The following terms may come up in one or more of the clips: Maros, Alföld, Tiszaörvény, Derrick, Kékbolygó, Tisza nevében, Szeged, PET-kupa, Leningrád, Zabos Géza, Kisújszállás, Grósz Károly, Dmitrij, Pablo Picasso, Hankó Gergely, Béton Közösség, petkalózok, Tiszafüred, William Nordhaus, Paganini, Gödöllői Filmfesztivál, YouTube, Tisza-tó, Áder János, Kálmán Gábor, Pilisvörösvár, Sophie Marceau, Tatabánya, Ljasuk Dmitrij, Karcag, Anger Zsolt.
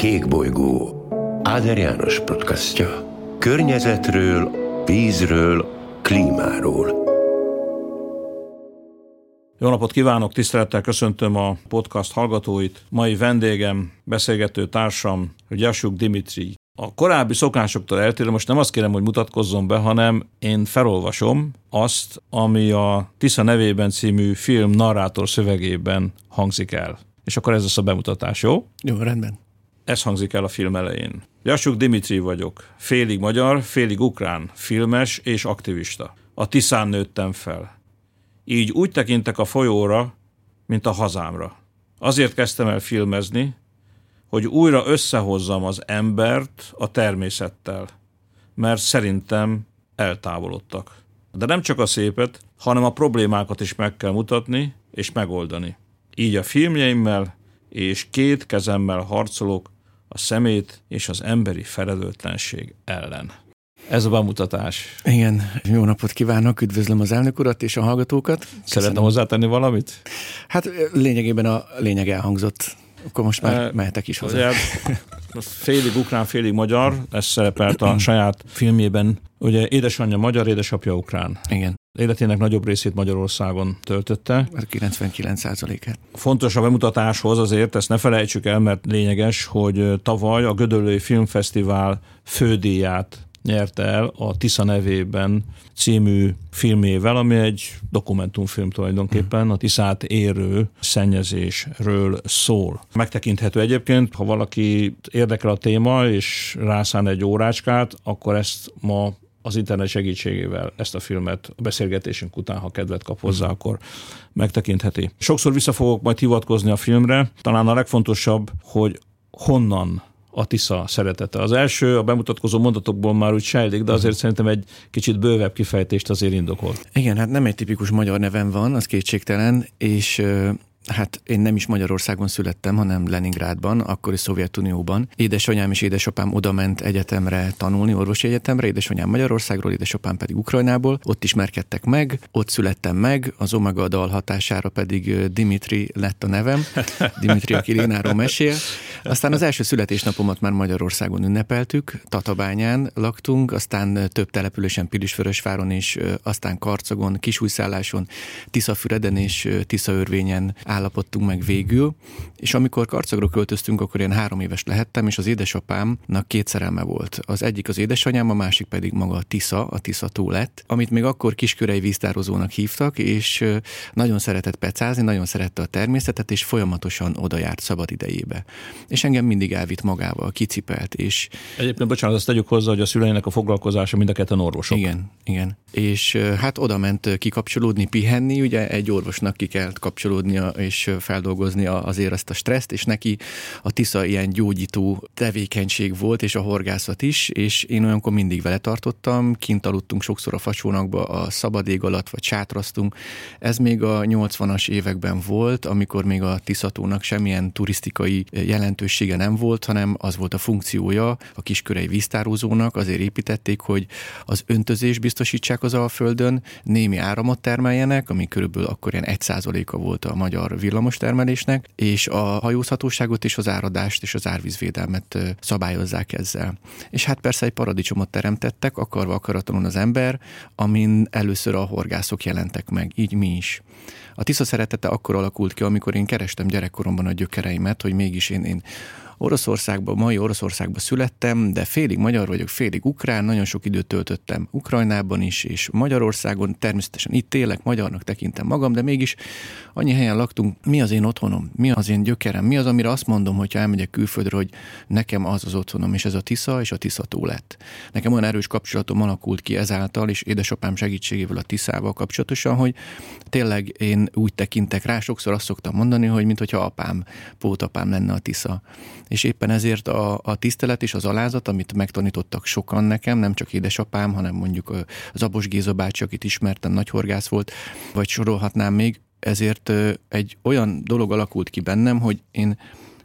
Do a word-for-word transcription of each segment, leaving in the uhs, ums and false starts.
Kékbolygó, Áder János podcastja. Környezetről, vízről, klímáról. Jó napot kívánok, tisztelettel köszöntöm a podcast hallgatóit. Mai vendégem, beszélgető társam, Ljasuk Dmitrij. A korábbi szokásoktól eltérő, most nem azt kérem, hogy mutatkozzon be, hanem én felolvasom azt, ami a Tisza nevében című film narrátor szövegében hangzik el. És akkor ez lesz a bemutatás, jó? Jó, rendben. Ez hangzik el a film elején. Ljasuk Dmitrij vagyok. Félig magyar, félig ukrán, filmes és aktivista. A Tiszán nőttem fel. Így úgy tekintek a folyóra, mint a hazámra. Azért kezdtem el filmezni, hogy újra összehozzam az embert a természettel, mert szerintem eltávolodtak. De nem csak a szépet, hanem a problémákat is meg kell mutatni és megoldani. Így a filmjeimmel és két kezemmel harcolok a szemét és az emberi felelőtlenség ellen. Ez a bemutatás. Igen, jó napot kívánok, üdvözlöm az elnök urat és a hallgatókat. Szeretne hozzátenni valamit? Hát lényegében a lényeg elhangzott. Akkor most már e, mehetek is hozzá. Ugye, félig ukrán, félig magyar, ez szerepelt a saját filmjében. Ugye édesanyja magyar, édesapja ukrán. Igen. Életének nagyobb részét Magyarországon töltötte. kilencvenkilenc százalékát. Fontos a bemutatáshoz azért, ezt ne felejtsük el, mert lényeges, hogy tavaly a Gödöllői Filmfesztivál fődíját nyerte el a Tisza nevében című filmjével, ami egy dokumentumfilm tulajdonképpen, a Tiszát érő szennyezésről szól. Megtekinthető egyébként, ha valaki érdekel a téma, és rászán egy órácskát, akkor ezt ma az internet segítségével ezt a filmet a beszélgetésünk után, ha kedvet kap hozzá, akkor megtekintheti. Sokszor vissza fogok majd hivatkozni a filmre, talán a legfontosabb, hogy honnan a Tisza szeretete. Az első, a bemutatkozó mondatokból már úgy sejlik, de azért szerintem egy kicsit bővebb kifejtést azért indokol. Igen, hát nem egy tipikus magyar nevem van, az kétségtelen, és hát én nem is Magyarországon születtem, hanem Leningrádban, akkori Szovjetunióban. Édesanyám és édesapám oda ment egyetemre tanulni, orvosi egyetemre, édesanyám Magyarországról, édesapám pedig Ukrajnából. Ott ismerkedtek meg, ott születtem meg, az Omega dal hatására pedig Dmitrij lett a nevem. Dmitrij, aki Lénáról mesél. Aztán az első születésnapomat már Magyarországon ünnepeltük, Tatabányán laktunk, aztán több településen, Pilisvörösváron is, aztán Karcagon, Kisújszálláson, Tiszafüreden és Tiszaörvényen állapodtunk meg végül, és amikor Karcagra költöztünk, akkor én három éves lehettem, és az édesapámnak két szerelme volt. Az egyik az édesanyám, a másik pedig maga a Tisza, a Tisza-tó lett, amit még akkor kiskörei víztározónak hívtak, és nagyon szeretett pecázni, nagyon szerette a természetet, és folyamatosan oda járt szabad idejébe. És engem mindig elvitt magával, kicipelt, és... Egyébként, bocsánat, azt tegyük hozzá, hogy a szüleinek a foglalkozása mind a ketten orvosok. Igen, igen. És hát oda ment kikapcsolódni, pihenni, ugye egy orvosnak ki kell kapcsolódnia és feldolgozni azért ezt a stresszt, és neki a Tisza ilyen gyógyító tevékenység volt, és a horgászat is, és én olyankor mindig vele tartottam, kint aludtunk sokszor a facsónakba a szabad ég alatt, vagy sátraztunk. Ez még a nyolcvanas években volt, amikor még a Tisza-tónak semmilyen turisztikai jelentősége nem volt, hanem az volt a funkciója a kiskörei víztározónak, azért építették, hogy az öntözés biztosítsák az Alföldön, némi áramot termeljenek, ami körülbelül akkor ilyen egy százaléka volt a magyar villamos termelésnek, és a hajózhatóságot és az áradást és az árvízvédelmet szabályozzák ezzel. És hát persze egy paradicsomot teremtettek, akarva akaratlanul az ember, amin először a horgászok jelentek meg, így mi is. A Tisza szeretete akkor alakult ki, amikor én kerestem gyerekkoromban a gyökereimet, hogy mégis én, én Oroszországban, mai Oroszországban születtem, de félig magyar vagyok, félig ukrán, nagyon sok időt töltöttem Ukrajnában is, és Magyarországon, természetesen itt élek, magyarnak tekintem magam, de mégis annyi helyen laktunk, mi az én otthonom, mi az én gyökerem, mi az, amire azt mondom, hogyha elmegyek külföldre, hogy nekem az az otthonom, és ez a Tisza, és a Tisza-tó lett. Nekem olyan erős kapcsolatom alakult ki ezáltal, és édesapám segítségével a Tiszával kapcsolatosan, hogy tényleg én úgy tekintek rá, sokszor azt szoktam mondani, hogy mintha apám, pótapám lenne a Tisza. És éppen ezért a, a tisztelet és az alázat, amit megtanítottak sokan nekem, nem csak édesapám, hanem mondjuk Zabos Géza bácsi, akit ismertem, nagy horgász volt, vagy sorolhatnám még, ezért egy olyan dolog alakult ki bennem, hogy én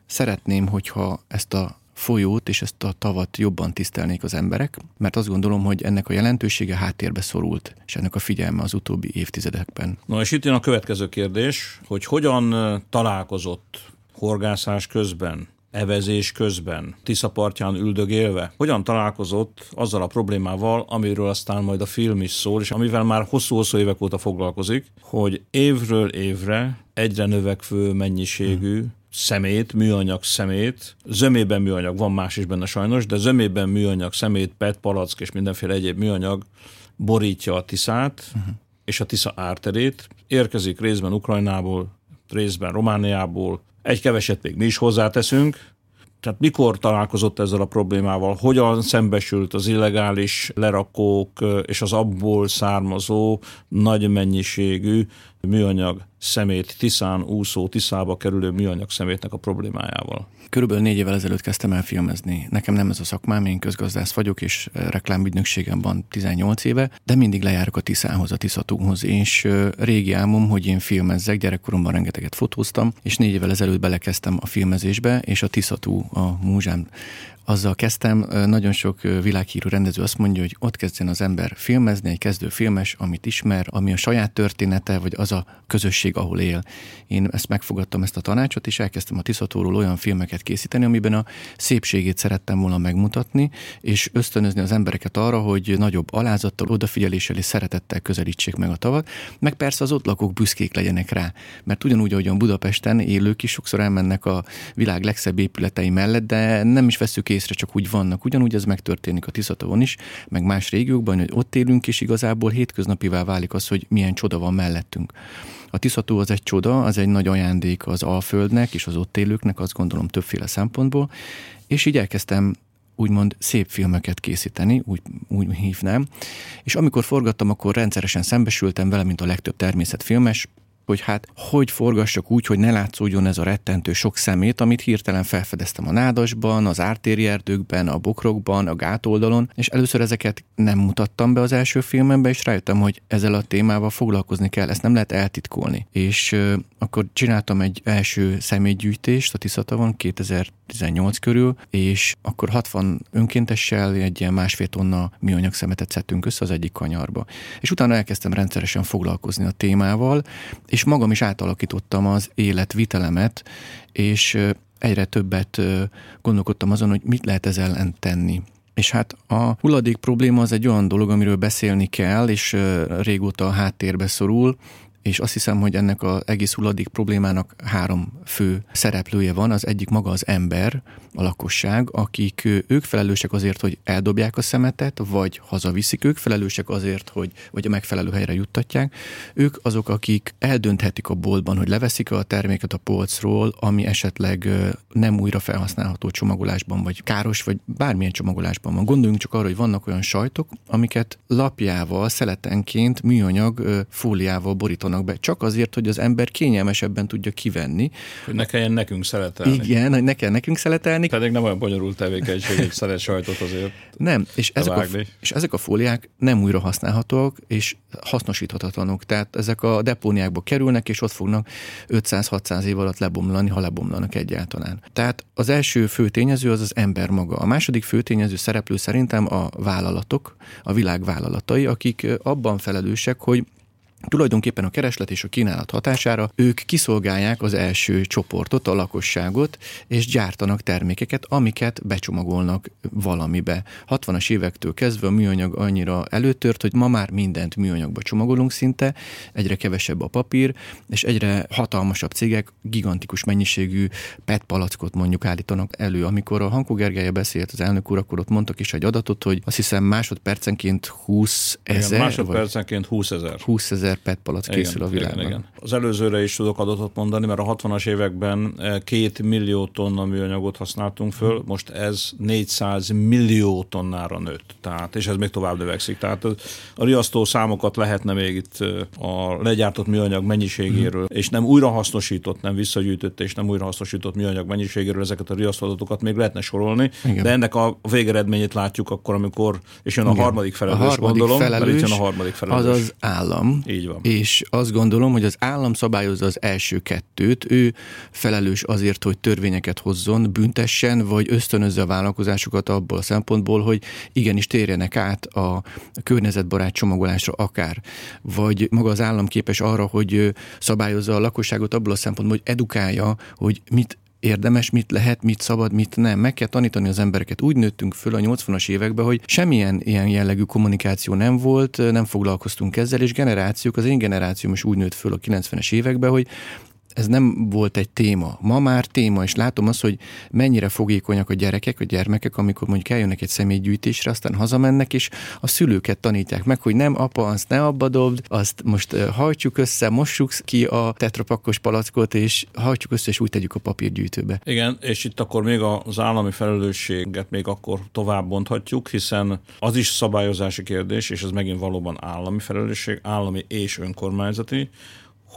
szeretném, hogyha ezt a folyót és ezt a tavat jobban tisztelnék az emberek, mert azt gondolom, hogy ennek a jelentősége háttérbe szorult, és ennek a figyelme az utóbbi évtizedekben. Na és itt jön a következő kérdés, hogy hogyan találkozott horgászás közben evezés közben, Tisza partján üldögélve, hogyan találkozott azzal a problémával, amiről aztán majd a film is szól, és amivel már hosszú-hosszú évek óta foglalkozik, hogy évről évre egyre növekvő mennyiségű hmm. szemét, műanyag szemét, zömében műanyag, van más is benne sajnos, de zömében műanyag szemét, pé e té, palack és mindenféle egyéb műanyag borítja a Tiszát, hmm. és a Tisza árterét. Érkezik részben Ukrajnából, részben Romániából, egy keveset még mi is hozzáteszünk. Tehát mikor találkozott ezzel a problémával, hogyan szembesült az illegális lerakók és az abból származó nagy mennyiségű műanyag szemét, Tiszán úszó, Tiszába kerülő műanyag szemétnek a problémájával? Körülbelül négy évvel ezelőtt kezdtem el filmezni. Nekem nem ez a szakmám, én közgazdász vagyok, és reklámügynökségem van tizennyolc éve, de mindig lejárok a Tiszához, a Tisza-tóhoz, és régi álmom, hogy én filmezzek, gyerekkoromban rengeteget fotóztam, és négy évvel ezelőtt belekezdtem a filmezésbe, és a Tisza-tó a múzeum. Azzal kezdtem, nagyon sok világhírű rendező azt mondja, hogy ott kezdjen az ember filmezni, egy kezdő filmes, amit ismer, ami a saját története, vagy az a közösség, ahol él. Én ezt megfogadtam, ezt a tanácsot, és elkezdtem a Tisza-tóról olyan filmeket készíteni, amiben a szépségét szerettem volna megmutatni, és ösztönözni az embereket arra, hogy nagyobb alázattal, odafigyeléssel és szeretettel közelítsék meg a tavat, meg persze az ott lakók büszkék legyenek rá. Mert ugyanúgy, ahogyan Budapesten élők is sokszor elmennek a világ legszebb épületei mellett, de nem is veszük észre, csak úgy vannak. Ugyanúgy ez megtörténik a Tisza-tón is, meg más régiókban, hogy ott élünk, és igazából hétköznapivá válik az, hogy milyen csoda van mellettünk. A Tisza-tó az egy csoda, az egy nagy ajándék az Alföldnek és az ott élőknek, azt gondolom többféle szempontból, és így elkezdtem úgymond szép filmeket készíteni, úgy, úgy hívnám, és amikor forgattam, akkor rendszeresen szembesültem vele, mint a legtöbb természetfilmes, hogy hát hogy forgassak úgy, hogy ne látszódjon ez a rettentő sok szemét, amit hirtelen felfedeztem a nádasban, az ártéri erdőkben, a bokrokban, a gátoldalon, és először ezeket nem mutattam be az első filmembe, és rájöttem, hogy ezzel a témával foglalkozni kell, ezt nem lehet eltitkolni. És euh, akkor csináltam egy első személygyűjtést a Tisza-tavon kétezer-tizennyolc körül, és akkor hatvan önkéntessel egy ilyen másfél tonna műanyag szemetet szedtünk össze az egyik kanyarba. És utána elkezdtem rendszeresen foglalkozni a témával, és magam is átalakítottam az életvitelemet, és egyre többet gondolkodtam azon, hogy mit lehet ezzel ellen tenni. És hát a hulladék probléma az egy olyan dolog, amiről beszélni kell, és régóta a háttérbe szorul, és azt hiszem, hogy ennek az egész hulladék problémának három fő szereplője van. Az egyik maga az ember, a lakosság, akik ők felelősek azért, hogy eldobják a szemetet, vagy hazaviszik, ők felelősek azért, hogy vagy a megfelelő helyre juttatják. Ők azok, akik eldönthetik a boltban, hogy leveszik a terméket a polcról, ami esetleg nem újra felhasználható csomagolásban, vagy káros, vagy bármilyen csomagolásban van. Gondoljunk csak arra, hogy vannak olyan sajtok, amiket lapjával, szeletenként, műanyag fóliával borítanak be, csak azért, hogy az ember kényelmesebben tudja kivenni. Hogy ne kelljen nekünk szeletelni. Igen, hogy ne kell nekünk szeletelni. Pedig nem olyan bonyolult tevékenység, hogy szeret sajtot azért. Nem, és ezek, a, és ezek a fóliák nem újra használhatók, és hasznosíthatatlanok. Tehát ezek a depóniákba kerülnek, és ott fognak ötszáz-hatszáz év alatt lebomlani, ha lebomlanak egyáltalán. Tehát az első fő tényező az az ember maga. A második fő tényező szereplő szerintem a vállalatok, a világ vállalatai, akik abban felelősek, hogy tulajdonképpen a kereslet és a kínálat hatására ők kiszolgálják az első csoportot, a lakosságot, és gyártanak termékeket, amiket becsomagolnak valamibe. hatvanas évektől kezdve a műanyag annyira előtört, hogy ma már mindent műanyagba csomagolunk szinte, egyre kevesebb a papír, és egyre hatalmasabb cégek gigantikus mennyiségű pé e té palackot mondjuk állítanak elő. Amikor a Hankó Gergely beszélt, az elnök úr, akkor ott mondtak is egy adatot, hogy azt hiszem másodpercenként húszezer. Másodpercenként húszezer. húszezer pé e té-palack készül a világban. Igen, igen. Az előzőre is tudok adatot mondani, mert a hatvanas években két millió tonna műanyagot használtunk föl, most ez négyszáz millió tonnára nőtt, tehát, és ez még tovább növekszik. Tehát a riasztó számokat lehetne még itt a legyártott műanyag mennyiségéről, hmm. és nem újrahasznosított, nem visszagyűjtött, és nem újrahasznosított műanyag mennyiségéről ezeket a riasztó adatokat még lehetne sorolni, igen. De ennek a végeredményét látjuk akkor, amikor, és jön a igen. harmadik felelős, a harmadik gondolom, felelős, mert itt jön a harmadik felelős. Az az állam. És azt gondolom, hogy az állam szabályozza az első kettőt, ő felelős azért, hogy törvényeket hozzon, büntessen, vagy ösztönözze a vállalkozásokat abból a szempontból, hogy igenis térjenek át a környezetbarát csomagolásra akár. Vagy maga az állam képes arra, hogy szabályozza a lakosságot abból a szempontból, hogy edukálja, hogy mit érdemes, mit lehet, mit szabad, mit nem. Meg kell tanítani az embereket. Úgy nőttünk föl a nyolcvanas években, hogy semmilyen ilyen jellegű kommunikáció nem volt, nem foglalkoztunk ezzel, és generációk, az én generációm is úgy nőtt föl a kilencvenes években, hogy ez nem volt egy téma. Ma már téma, és látom azt, hogy mennyire fogékonyak a gyerekek, a gyermekek, amikor mondjuk eljönnek egy személygyűjtésre, aztán hazamennek, és a szülőket tanítják meg, hogy nem, apa, azt ne abba dobd, azt most hajtsuk össze, mossuk ki a tetrapakkos palackot, és hajtsuk össze, és úgy tegyük a papírgyűjtőbe. Igen, és itt akkor még az állami felelősséget még akkor tovább bonthatjuk, hiszen az is szabályozási kérdés, és ez megint valóban állami felelősség, állami és önkormányzati,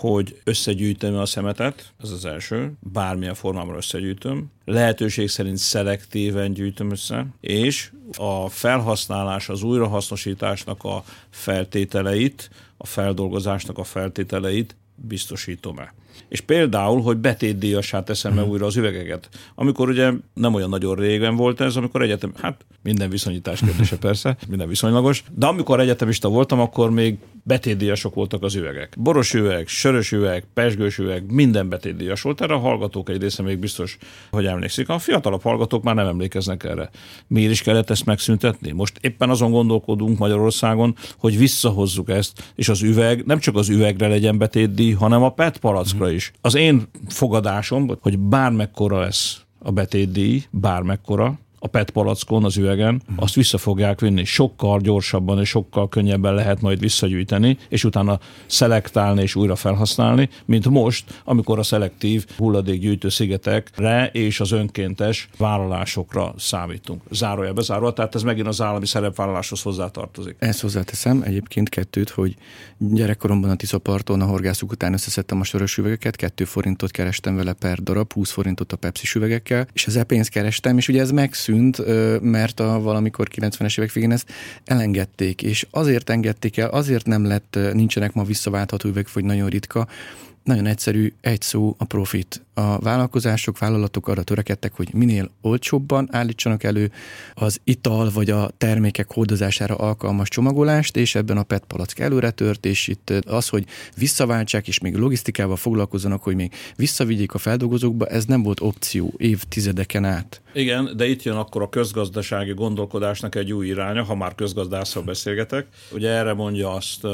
hogy összegyűjtöm a szemetet, ez az első, bármilyen formában összegyűjtöm, lehetőség szerint szelektíven gyűjtöm össze, és a felhasználás, az újrahasznosításnak a feltételeit, a feldolgozásnak a feltételeit biztosítom-e. És például, hogy betétdíjassá teszem-e újra az üvegeket. Amikor ugye nem olyan nagyon régen volt ez, amikor egyetem, hát minden viszonyítás kérdése persze, minden viszonylagos, de amikor egyetemista voltam, akkor még betétdíjasok voltak az üvegek. Boros üveg, sörös üveg, pezsgős üveg, minden betétdíjas volt. Erre a hallgatók egy része még biztos, hogy emlékszik. A fiatalabb hallgatók már nem emlékeznek erre. Miért is kellett ezt megszüntetni? Most éppen azon gondolkodunk Magyarországon, hogy visszahozzuk ezt, és az üveg nem csak az üvegre legyen betétdíj, hanem a pé é té palackra is. Az én fogadásom, hogy bármekkora lesz a betétdíj, bármekkora, a pé é té palackon, az üvegen, azt vissza fogják vinni. Sokkal gyorsabban és sokkal könnyebben lehet majd visszagyűjteni, és utána szelektálni és újra felhasználni, mint most, amikor a szelektív hulladékgyűjtő szigetekre és az önkéntes vállalásokra számítunk. Zárója bezárva, tehát ez megint az állami szerepvállaláshoz hozzátartozik. Ezt hozzáteszem egyébként kettőt, hogy gyerekkoromban a Tisza-parton a horgászuk után összeszedtem a sörös üvegeket, kettő forintot kerestem vele per darab, húsz forintot a pepszis üvegekkel, és az e pénzt kerestem, és ugye ez meg szűnt, mert a valamikor kilencvenes évek végén ezt elengedték, és azért engedték el, azért nem lett, nincsenek ma visszaváltható üveg, vagy nagyon ritka. Nagyon egyszerű, egy szó, a profit. A vállalkozások, vállalatok arra törekedtek, hogy minél olcsóbban állítsanak elő az ital vagy a termékek hordozására alkalmas csomagolást, és ebben a pé é té palack előre tört, és itt az, hogy visszaváltsák, és még logisztikával foglalkozzanak, hogy még visszavigyék a feldolgozókba, ez nem volt opció évtizedeken át. Igen, de itt jön akkor a közgazdasági gondolkodásnak egy új iránya, ha már közgazdászról beszélgetek. Ugye erre mondja azt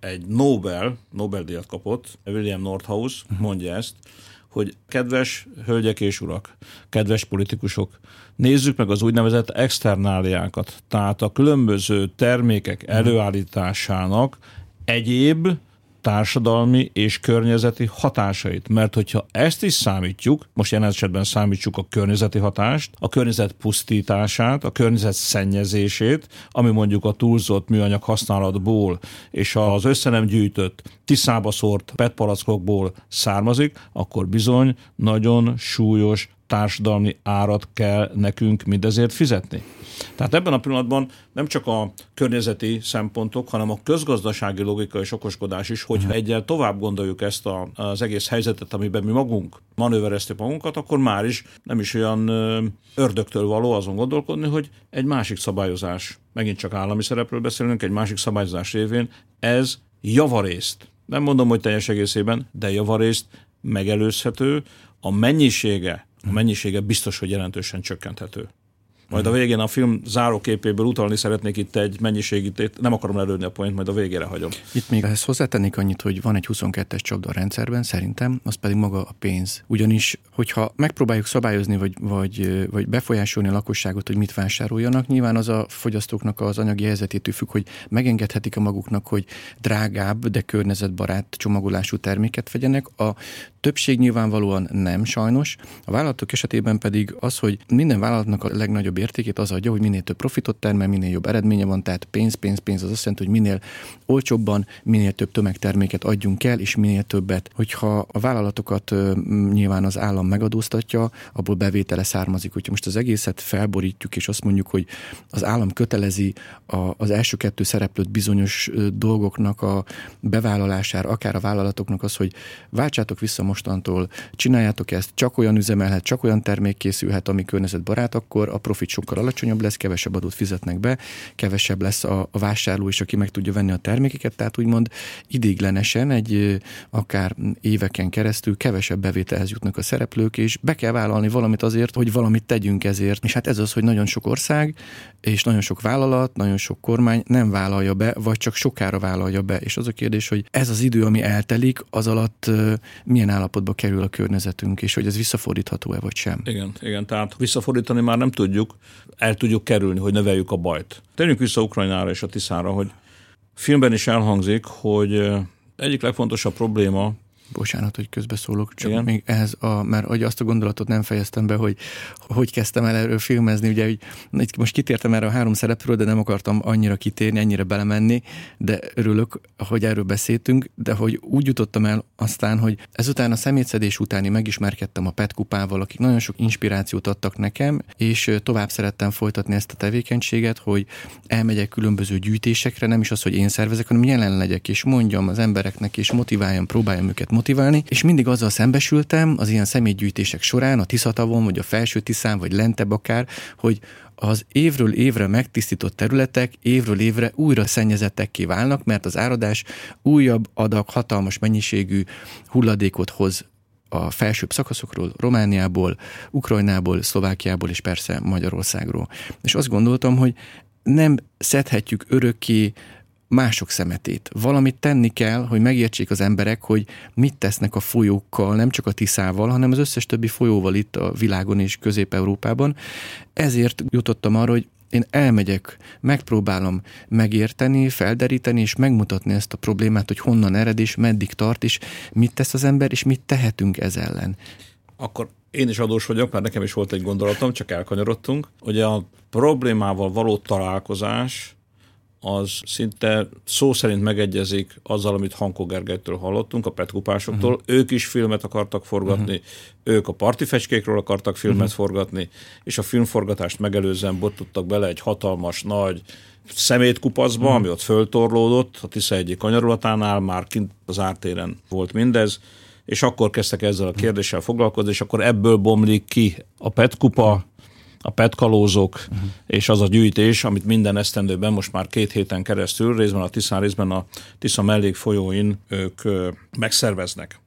egy Nobel, Nobel-díjat kapott, William Nordhaus mondja ezt, hogy kedves hölgyek és urak, kedves politikusok, nézzük meg az úgynevezett externáliákat, tehát a különböző termékek előállításának egyéb társadalmi és környezeti hatásait. Mert hogyha ezt is számítjuk, most jelen esetben számítsuk a környezeti hatást, a környezet pusztítását, a környezet szennyezését, ami mondjuk a túlzott műanyag használatból és az össze nem gyűjtött, tiszába szórt pé é té palackokból származik, akkor bizony nagyon súlyos társadalmi árat kell nekünk mindezért fizetni. Tehát ebben a pillanatban nem csak a környezeti szempontok, hanem a közgazdasági logika és okoskodás is, hogyha egyel tovább gondoljuk ezt a, az egész helyzetet, amiben mi magunk manővereztük magunkat, akkor már is nem is olyan ördögtől való azon gondolkodni, hogy egy másik szabályozás, megint csak állami szerepről beszélünk, egy másik szabályozás révén ez javarészt, nem mondom, hogy teljes egészében, de javarészt megelőzhető, a mennyisége, a mennyisége biztos, hogy jelentősen csökkenthető. Majd a végén a film záróképéből utalni szeretnék itt egy mennyiségítét, nem akarom lelődni a point, majd a végére hagyom. Itt még ehhez hozzátennék annyit, hogy van egy huszonkettes csapda a rendszerben, szerintem, az pedig maga a pénz. Ugyanis, hogyha megpróbáljuk szabályozni, vagy, vagy, vagy befolyásolni a lakosságot, hogy mit vásároljanak, nyilván az a fogyasztóknak az anyagi helyzetétől függ, hogy megengedhetik a maguknak, hogy drágább, de környezetbarát csomagolású terméket vegyenek. A többség nyilvánvalóan nem, sajnos. A vállalatok esetében pedig az, hogy minden vállalatnak a legnagyobb értékét az adja, hogy minél több profitot termel, minél jobb eredménye van, tehát pénz, pénz, pénz az azt jelenti, hogy minél olcsóbban, minél több tömegterméket adjunk el, és minél többet. Hogyha a vállalatokat nyilván az állam megadóztatja, abból bevétele származik. Hogyha most az egészet felborítjuk, és azt mondjuk, hogy az állam kötelezi a, az első kettő szereplőt bizonyos dolgoknak a bevállalására, akár a vállalatoknak az, hogy váltsátok vissza mostantól, csináljátok ezt, csak olyan üzemelhet, csak olyan termék készülhet, ami környezetbarát, akkor a profit sokkal alacsonyabb lesz, kevesebb adót fizetnek be, kevesebb lesz a, a vásárló is, aki meg tudja venni a termékeket, tehát úgymond ideiglenesen egy akár éveken keresztül kevesebb bevételhez jutnak a szereplők, és be kell vállalni valamit azért, hogy valamit tegyünk ezért. És hát ez az, hogy nagyon sok ország, és nagyon sok vállalat, nagyon sok kormány nem vállalja be, vagy csak sokára vállalja be. És az a kérdés, hogy ez az idő, ami eltelik, az alatt milyen állapotba kerül a környezetünk, és hogy ez visszafordítható-e vagy sem. Igen, igen, tehát visszafordítani már nem tudjuk, el tudjuk kerülni, hogy növeljük a bajt. Térjünk vissza Ukrajnára és a Tiszára, hogy filmben is elhangzik, hogy egyik legfontosabb probléma. Bocsánat, hogy közbeszólok, csak igen. Még ehhez, a, mert azt a gondolatot nem fejeztem be, hogy hogy kezdtem el erről filmezni, ugye, hogy itt most kitértem erre a három szerepről, de nem akartam annyira kitérni, ennyire belemenni, de örülök, hogy erről beszéltünk, de hogy úgy jutottam el aztán, hogy ezután a szemétszedés utáni megismerkedtem a pé é té-kupával, akik nagyon sok inspirációt adtak nekem, és tovább szerettem folytatni ezt a tevékenységet, hogy elmegyek különböző gyűjtésekre, nem is az, hogy én szervezek, hanem jelen legyek, és mondjam az embereknek, és motiváljam, próbáljam őket motiválni, és mindig azzal szembesültem az ilyen személygyűjtések során, a Tisza-tavon, vagy a Felső Tiszán, vagy lentebb akár, hogy az évről évre megtisztított területek évről évre újra szennyezettekké válnak, mert az áradás újabb adag, hatalmas mennyiségű hulladékot hoz a felsőbb szakaszokról, Romániából, Ukrajnából, Szlovákiából, és persze Magyarországról. És azt gondoltam, hogy nem szedhetjük örökké mások szemetét. Valamit tenni kell, hogy megértsék az emberek, hogy mit tesznek a folyókkal, nem csak a Tiszával, hanem az összes többi folyóval itt a világon és Közép-Európában. Ezért jutottam arra, hogy én elmegyek, megpróbálom megérteni, felderíteni, és megmutatni ezt a problémát, hogy honnan ered, és meddig tart, és mit tesz az ember, és mit tehetünk ez ellen. Akkor én is adós vagyok, mert nekem is volt egy gondolatom, csak elkanyarodtunk, hogy a problémával való találkozás az szinte szó szerint megegyezik azzal, amit Hankó Gergelytől hallottunk, a pé é té-kupásoktól. Uh-huh. Ők is filmet akartak forgatni, uh-huh. Ők a partifecskékről akartak filmet uh-huh. forgatni, és a filmforgatást megelőzően botottak bele egy hatalmas, nagy szemétkupacba, uh-huh. ami ott föltorlódott, a Tisza egyik kanyarulatánál, már kint az ártéren volt mindez, és akkor kezdtek ezzel a kérdéssel foglalkozni, és akkor ebből bomlik ki a pé é té-kupa, a petkalózok, uh-huh. és az a gyűjtés, amit minden esztendőben most már két héten keresztül, részben a Tiszán, részben a Tisza mellékfolyóin ők ö, megszerveznek.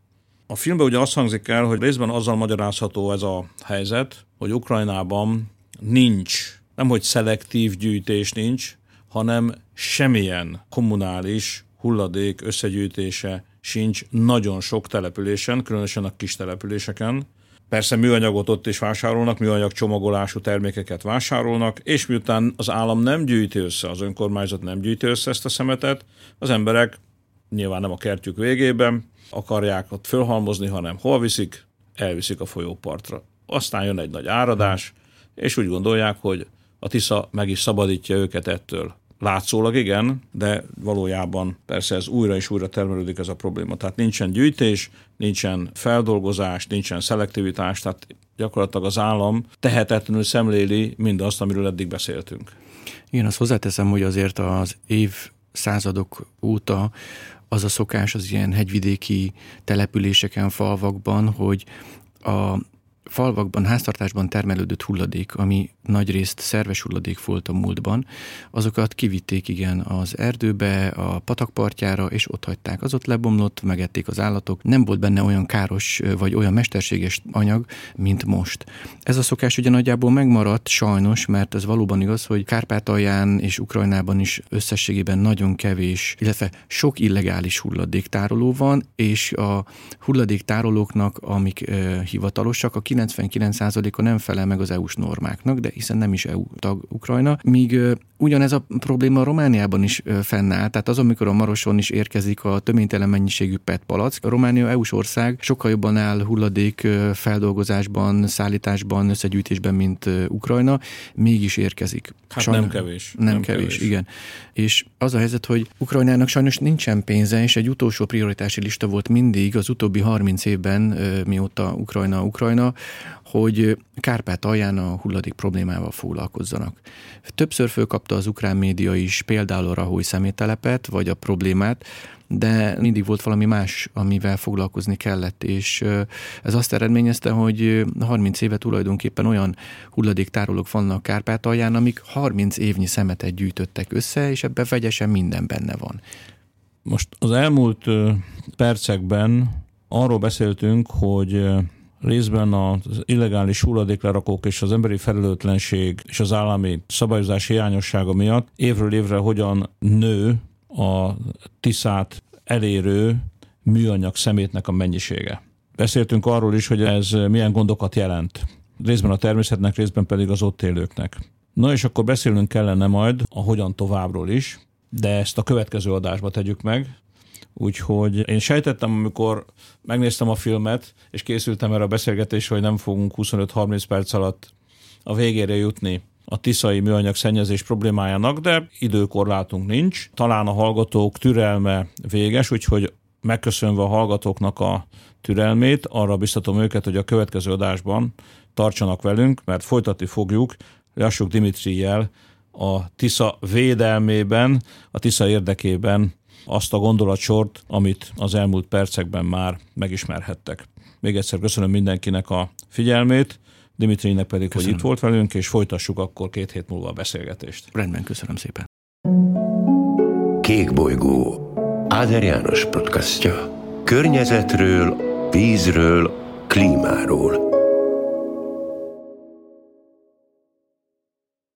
A filmben ugye azt hangzik el, hogy részben azzal magyarázható ez a helyzet, hogy Ukrajnában nincs, nemhogy szelektív gyűjtés nincs, hanem semmilyen kommunális hulladék összegyűjtése sincs nagyon sok településen, különösen a kis településeken. Persze műanyagot ott is vásárolnak, műanyag csomagolású termékeket vásárolnak, és miután az állam nem gyűjti össze, az önkormányzat nem gyűjti össze ezt a szemetet, az emberek nyilván nem a kertjük végében akarják ott fölhalmozni, hanem hol viszik, elviszik a folyópartra. Aztán jön egy nagy áradás, és úgy gondolják, hogy a Tisza meg is szabadítja őket ettől. Látszólag igen, de valójában persze ez újra és újra termelődik ez a probléma. Tehát nincsen gyűjtés, nincsen feldolgozás, nincsen szelektivitás, tehát gyakorlatilag az állam tehetetlenül szemléli mindazt, amiről eddig beszéltünk. Igen, azt hozzáteszem, hogy azért az évszázadok óta az a szokás az ilyen hegyvidéki településeken, falvakban, hogy a falvakban, háztartásban termelődött hulladék, ami nagyrészt szerves hulladék volt a múltban, azokat kivitték igen az erdőbe, a patakpartjára, és ott hagyták. Az ott lebomlott, megették az állatok. Nem volt benne olyan káros, vagy olyan mesterséges anyag, mint most. Ez a szokás ugye nagyjából megmaradt, sajnos, mert ez valóban igaz, hogy Kárpátalján és Ukrajnában is összességében nagyon kevés, illetve sok illegális hulladéktároló van, és a hulladéktárolóknak, amik uh, hivatalosak, a kilencvenkilenc százaléka nem felel meg az é u-s normáknak, de hiszen nem is é u tag Ukrajna, míg uh, ugyanez a probléma Romániában is uh, fennáll, tehát az, amikor a Maroson is érkezik a töménytelen mennyiségű pé é té palack, a Románia é u-s ország sokkal jobban áll hulladék uh, feldolgozásban, szállításban, összegyűjtésben, mint uh, Ukrajna, mégis érkezik. Hát sajnos, nem kevés. Nem, nem kevés, kevés, igen. És az a helyzet, hogy Ukrajnának sajnos nincsen pénze, és egy utolsó prioritási lista volt mindig az utóbbi harminc évben, uh, mióta Ukrajna, Ukrajna, hogy Kárpátalján a hulladék problémával foglalkozzanak. Többször fölkapta az ukrán média is például a Rahói szeméttelepet, vagy a problémát, de mindig volt valami más, amivel foglalkozni kellett, és ez azt eredményezte, hogy harminc éve tulajdonképpen olyan hulladéktárolók vannak Kárpátalján, amik harminc évnyi szemetet gyűjtöttek össze, és ebben vegyesen minden benne van. Most az elmúlt percekben arról beszéltünk, hogy részben az illegális hulladéklerakók és az emberi felelőtlenség és az állami szabályozás hiányossága miatt évről évre hogyan nő a Tiszát elérő műanyag szemétnek a mennyisége. Beszéltünk arról is, hogy ez milyen gondokat jelent. Részben a természetnek, részben pedig az ott élőknek. Na és akkor beszélnünk kellene majd a hogyan továbbról is, de ezt a következő adásba tegyük meg. Úgyhogy én sejtettem, amikor megnéztem a filmet, és készültem erre a beszélgetésre, hogy nem fogunk huszonöt-harminc perc alatt a végére jutni a tiszai műanyag szennyezés problémájának, de időkorlátunk nincs. Talán a hallgatók türelme véges, úgyhogy megköszönve a hallgatóknak a türelmét, arra biztatom őket, hogy a következő adásban tartsanak velünk, mert folytatni fogjuk Ljasuk Dmitrij-jel a Tisza védelmében, a Tisza érdekében azt a gondolatsort, amit az elmúlt percekben már megismerhettek. Még egyszer köszönöm mindenkinek a figyelmét, Dmitrinek pedig, köszönöm, hogy itt volt velünk, és folytassuk akkor két hét múlva a beszélgetést. Rendben, köszönöm szépen. Kékbolygó, Áder János podcastja. Környezetről, vízről, klímáról.